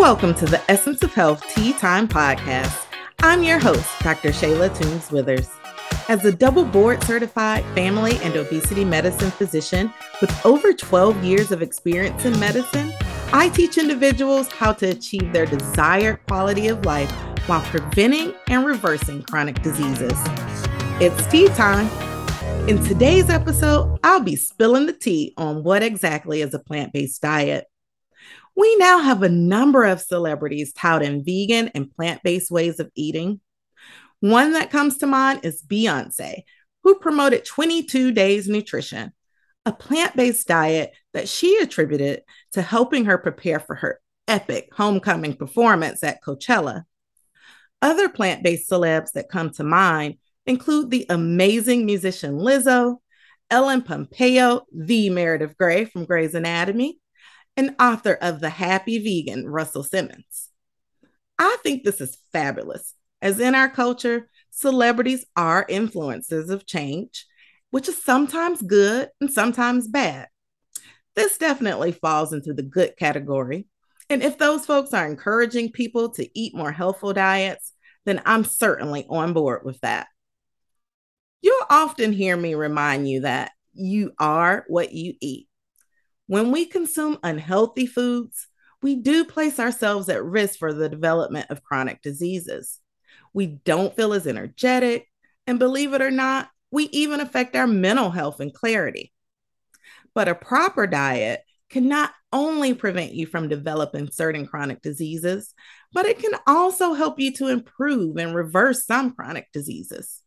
Welcome to the Essence of Health Tea Time Podcast. I'm your host, Dr. Shayla Toombs-Withers. As a double board certified family and obesity medicine physician with over 12 years of experience in medicine, I teach individuals how to achieve their desired quality of life while preventing and reversing chronic diseases. It's tea time. In today's episode, I'll be spilling the tea on what exactly is a plant-based diet. We now have a number of celebrities touting vegan and plant-based ways of eating. One that comes to mind is Beyoncé, who promoted 22 Days Nutrition, a plant-based diet that she attributed to helping her prepare for her epic homecoming performance at Coachella. Other plant-based celebs that come to mind include the amazing musician Lizzo, Ellen Pompeo, the Meredith Grey from Grey's Anatomy, and author of The Happy Vegan, Russell Simmons. I think this is fabulous, as in our culture, celebrities are influencers of change, which is sometimes good and sometimes bad. This definitely falls into the good category. And if those folks are encouraging people to eat more healthful diets, then I'm certainly on board with that. You'll often hear me remind you that you are what you eat. When we consume unhealthy foods, we do place ourselves at risk for the development of chronic diseases. We don't feel as energetic, and believe it or not, we even affect our mental health and clarity. But a proper diet can not only prevent you from developing certain chronic diseases, but it can also help you to improve and reverse some chronic diseases.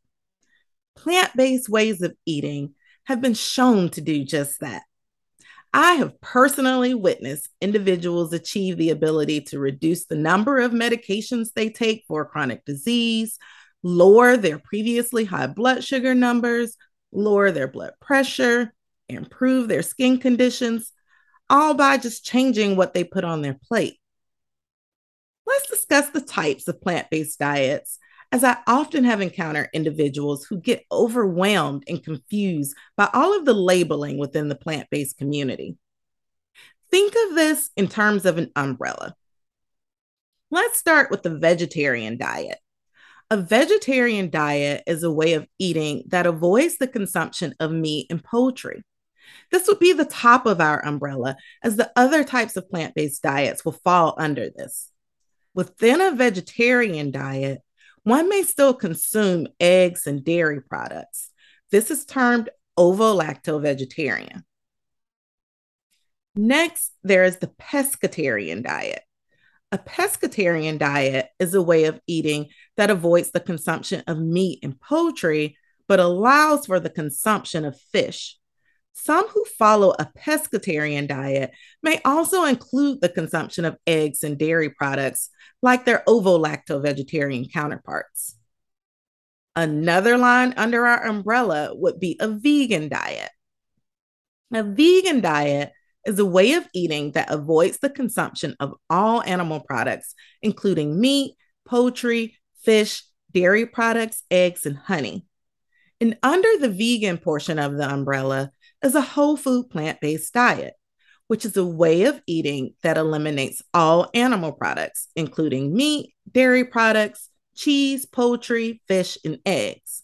Plant-based ways of eating have been shown to do just that. I have personally witnessed individuals achieve the ability to reduce the number of medications they take for chronic disease, lower their previously high blood sugar numbers, lower their blood pressure, improve their skin conditions, all by just changing what they put on their plate. Let's discuss the types of plant-based diets, as I often have encountered individuals who get overwhelmed and confused by all of the labeling within the plant-based community. Think of this in terms of an umbrella. Let's start with the vegetarian diet. A vegetarian diet is a way of eating that avoids the consumption of meat and poultry. This would be the top of our umbrella, as the other types of plant-based diets will fall under this. Within a vegetarian diet, one may still consume eggs and dairy products. This is termed ovo-lacto-vegetarian. Next, there is the pescatarian diet. A pescatarian diet is a way of eating that avoids the consumption of meat and poultry, but allows for the consumption of fish. Some who follow a pescatarian diet may also include the consumption of eggs and dairy products, like their ovo-lacto-vegetarian counterparts. Another line under our umbrella would be a vegan diet. A vegan diet is a way of eating that avoids the consumption of all animal products, including meat, poultry, fish, dairy products, eggs, and honey. And under the vegan portion of the umbrella is a whole food plant-based diet, which is a way of eating that eliminates all animal products, including meat, dairy products, cheese, poultry, fish, and eggs,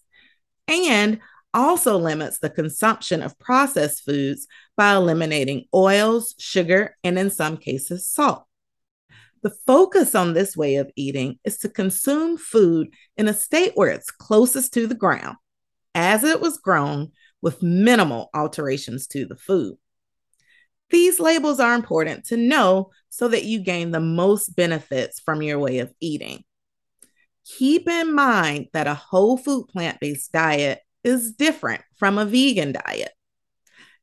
and also limits the consumption of processed foods by eliminating oils, sugar, and in some cases, salt. The focus on this way of eating is to consume food in a state where it's closest to the ground, as it was grown, with minimal alterations to the food. These labels are important to know so that you gain the most benefits from your way of eating. Keep in mind that a whole food plant-based diet is different from a vegan diet.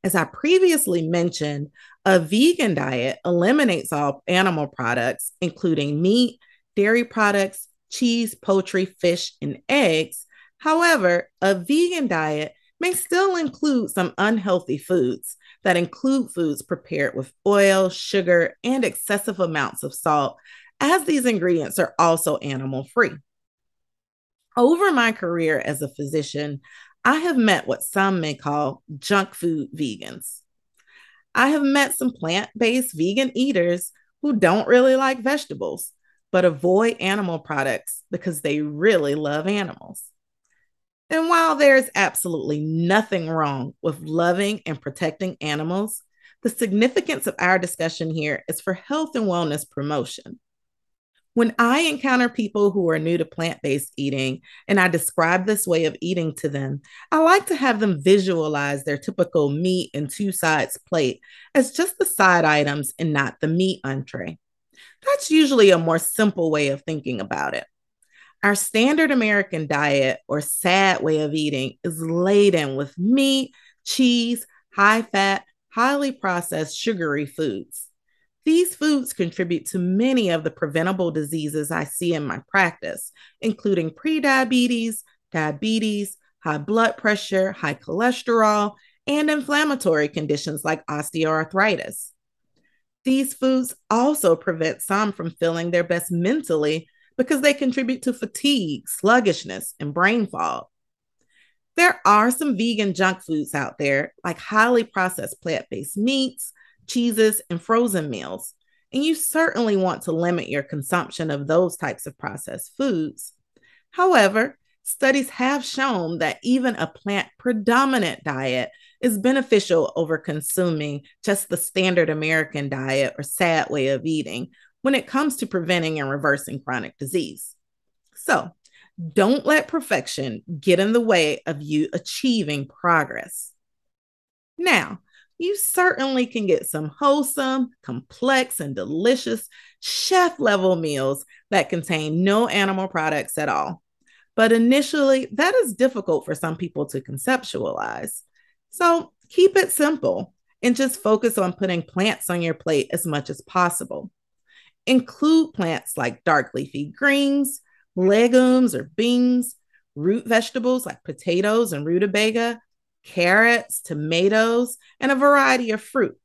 As I previously mentioned, a vegan diet eliminates all animal products, including meat, dairy products, cheese, poultry, fish, and eggs. However, a vegan diet may still include some unhealthy foods that include foods prepared with oil, sugar, and excessive amounts of salt, as these ingredients are also animal-free. Over my career as a physician, I have met what some may call junk food vegans. I have met some plant-based vegan eaters who don't really like vegetables, but avoid animal products because they really love animals. And while there's absolutely nothing wrong with loving and protecting animals, the significance of our discussion here is for health and wellness promotion. When I encounter people who are new to plant-based eating and I describe this way of eating to them, I like to have them visualize their typical meat and two sides plate as just the side items and not the meat entree. That's usually a more simple way of thinking about it. Our standard American diet or SAD way of eating is laden with meat, cheese, high-fat, highly processed sugary foods. These foods contribute to many of the preventable diseases I see in my practice, including prediabetes, diabetes, high blood pressure, high cholesterol, and inflammatory conditions like osteoarthritis. These foods also prevent some from feeling their best mentally because they contribute to fatigue, sluggishness, and brain fog. There are some vegan junk foods out there, like highly processed plant-based meats, cheeses, and frozen meals, and you certainly want to limit your consumption of those types of processed foods. However, studies have shown that even a plant-predominant diet is beneficial over consuming just the standard American diet or SAD way of eating, when it comes to preventing and reversing chronic disease. So don't let perfection get in the way of you achieving progress. Now, you certainly can get some wholesome, complex, and delicious chef-level meals that contain no animal products at all. But initially, that is difficult for some people to conceptualize. So keep it simple and just focus on putting plants on your plate as much as possible. Include plants like dark leafy greens, legumes or beans, root vegetables like potatoes and rutabaga, carrots, tomatoes, and a variety of fruit.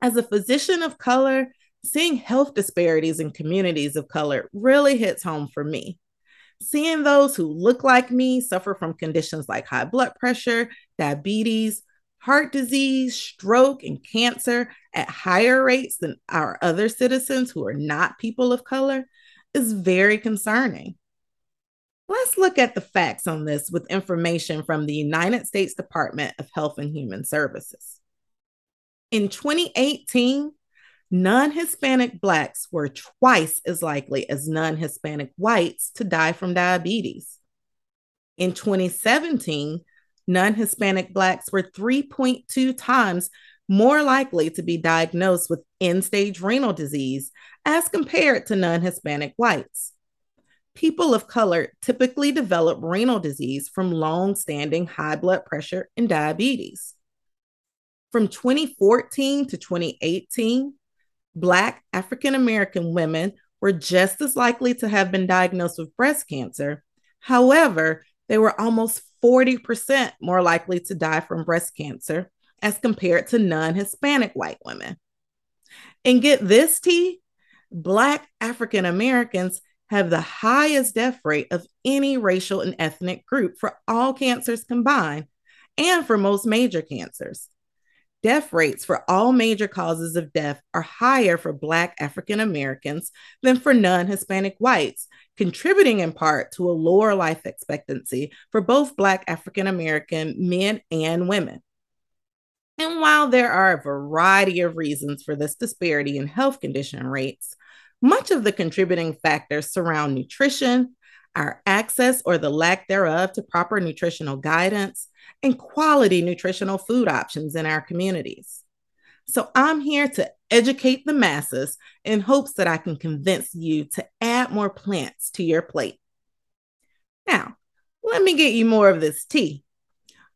As a physician of color, seeing health disparities in communities of color really hits home for me. Seeing those who look like me suffer from conditions like high blood pressure, diabetes, heart disease, stroke, and cancer at higher rates than our other citizens who are not people of color is very concerning. Let's look at the facts on this with information from the United States Department of Health and Human Services. In 2018, non-Hispanic Blacks were twice as likely as non-Hispanic whites to die from diabetes. In 2017, non-Hispanic Blacks were 3.2 times more likely to be diagnosed with end-stage renal disease as compared to non-Hispanic whites. People of color typically develop renal disease from long-standing high blood pressure and diabetes. From 2014 to 2018, Black African-American women were just as likely to have been diagnosed with breast cancer. However, they were almost 40% more likely to die from breast cancer as compared to non-Hispanic white women. And get this, T, Black African Americans have the highest death rate of any racial and ethnic group for all cancers combined and for most major cancers. Death rates for all major causes of death are higher for Black African Americans than for non-Hispanic whites, contributing in part to a lower life expectancy for both Black African American men and women. And while there are a variety of reasons for this disparity in health condition rates, much of the contributing factors surround nutrition, our access or the lack thereof to proper nutritional guidance, and quality nutritional food options in our communities. So I'm here to educate the masses in hopes that I can convince you to add more plants to your plate. Now, let me get you more of this tea.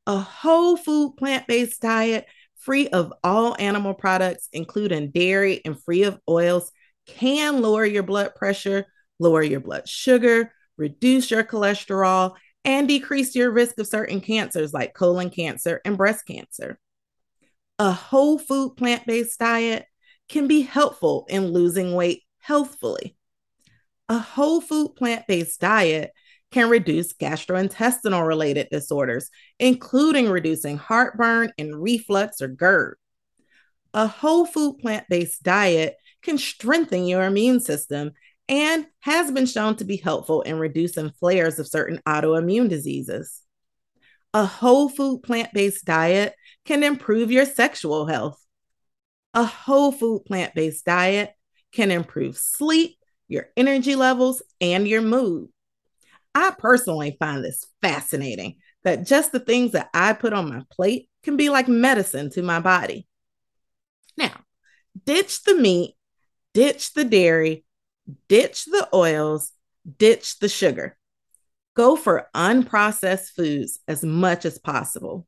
A whole food plant-based diet free of all animal products, including dairy and free of oils, can lower your blood pressure, lower your blood sugar, reduce your cholesterol, and decrease your risk of certain cancers like colon cancer and breast cancer. A whole food plant-based diet can be helpful in losing weight healthfully. A whole food plant-based diet can reduce gastrointestinal-related disorders, including reducing heartburn and reflux or GERD. a whole food plant-based diet can strengthen your immune system and has been shown to be helpful in reducing flares of certain autoimmune diseases. A whole food plant-based diet can improve your sexual health. A whole food plant-based diet can improve sleep, your energy levels, and your mood. I personally find this fascinating, that just the things that I put on my plate can be like medicine to my body. Now, ditch the meat, ditch the dairy, ditch the oils, ditch the sugar. Go for unprocessed foods as much as possible.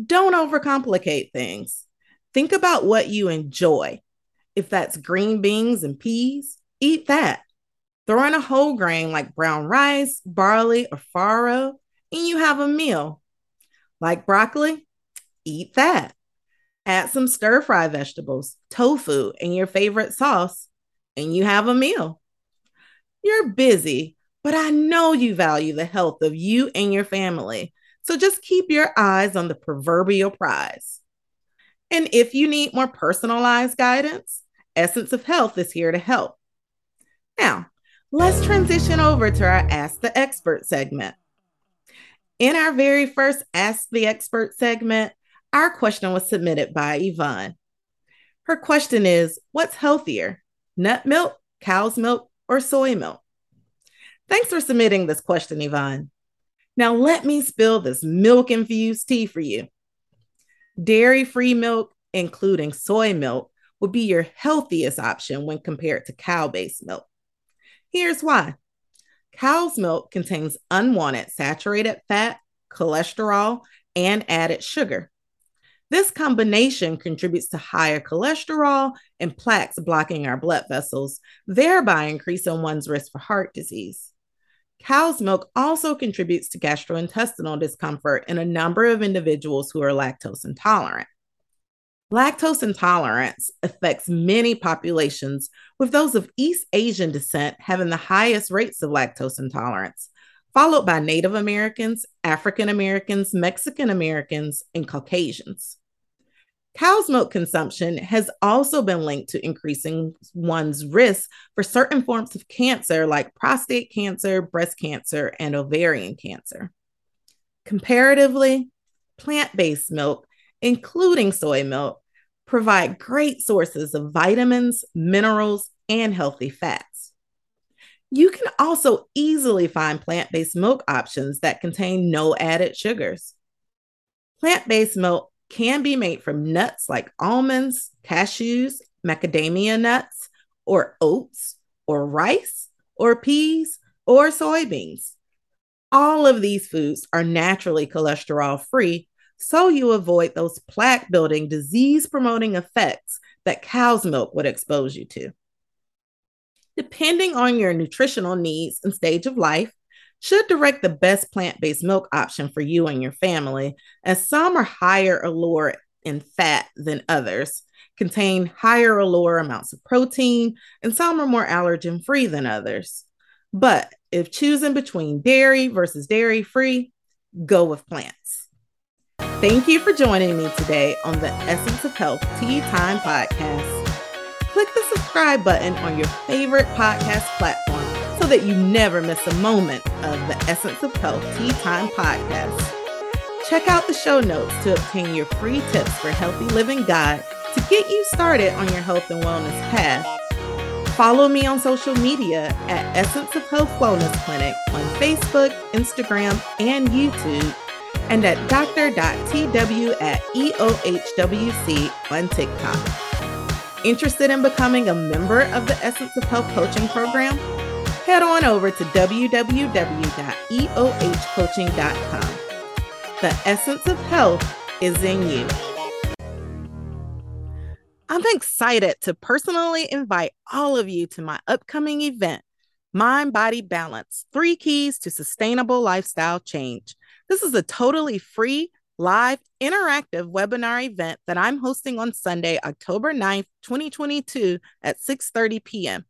Don't overcomplicate things. Think about what you enjoy. If that's green beans and peas, eat that. Throw in a whole grain like brown rice, barley, or farro, and you have a meal. Like broccoli, eat that. Add some stir-fry vegetables, tofu, and your favorite sauce, and you have a meal. You're busy, but I know you value the health of you and your family, so just keep your eyes on the proverbial prize. And if you need more personalized guidance, Essence of Health is here to help. Now, let's transition over to our Ask the Expert segment. In our very first Ask the Expert segment, our question was submitted by Yvonne. Her question is, what's healthier, nut milk, cow's milk, or soy milk? Thanks for submitting this question, Yvonne. Now let me spill this milk-infused tea for you. Dairy-free milk, including soy milk, would be your healthiest option when compared to cow-based milk. Here's why. Cow's milk contains unwanted saturated fat, cholesterol, and added sugar. This combination contributes to higher cholesterol and plaques blocking our blood vessels, thereby increasing one's risk for heart disease. Cow's milk also contributes to gastrointestinal discomfort in a number of individuals who are lactose intolerant. Lactose intolerance affects many populations, with those of East Asian descent having the highest rates of lactose intolerance, followed by Native Americans, African Americans, Mexican Americans, and Caucasians. Cow's milk consumption has also been linked to increasing one's risk for certain forms of cancer like prostate cancer, breast cancer, and ovarian cancer. Comparatively, plant-based milk, including soy milk, provide great sources of vitamins, minerals, and healthy fats. You can also easily find plant-based milk options that contain no added sugars. Plant-based milk can be made from nuts like almonds, cashews, macadamia nuts, or oats, or rice, or peas, or soybeans. All of these foods are naturally cholesterol-free, so you avoid those plaque-building, disease-promoting effects that cow's milk would expose you to. Depending on your nutritional needs and stage of life, should direct the best plant-based milk option for you and your family, as some are higher or lower in fat than others, contain higher or lower amounts of protein, and some are more allergen-free than others. But if choosing between dairy versus dairy-free, go with plants. Thank you for joining me today on the Essence of Health Tea Time Podcast. Click the subscribe button on your favorite podcast platform so that you never miss a moment of the Essence of Health Tea Time Podcast. Check out the show notes to obtain your free tips for healthy living guide to get you started on your health and wellness path. Follow me on social media at Essence of Health Wellness Clinic on Facebook, Instagram, and YouTube, and at dr.tw@eohwc on TikTok. Interested in becoming a member of the Essence of Health Coaching Program? Head on over to www.eohcoaching.com. The Essence of Health is in you. I'm excited to personally invite all of you to my upcoming event, Mind Body Balance, 3 Keys to Sustainable Lifestyle Change. This is a totally free, live, interactive webinar event that I'm hosting on Sunday, October 9th, 2022 at 6:30 p.m.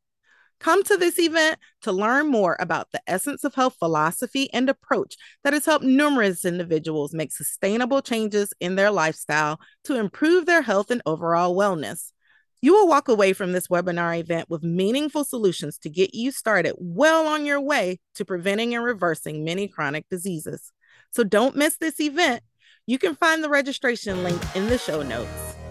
Come to this event to learn more about the Essence of Health philosophy and approach that has helped numerous individuals make sustainable changes in their lifestyle to improve their health and overall wellness. You will walk away from this webinar event with meaningful solutions to get you started well on your way to preventing and reversing many chronic diseases. So don't miss this event. You can find the registration link in the show notes.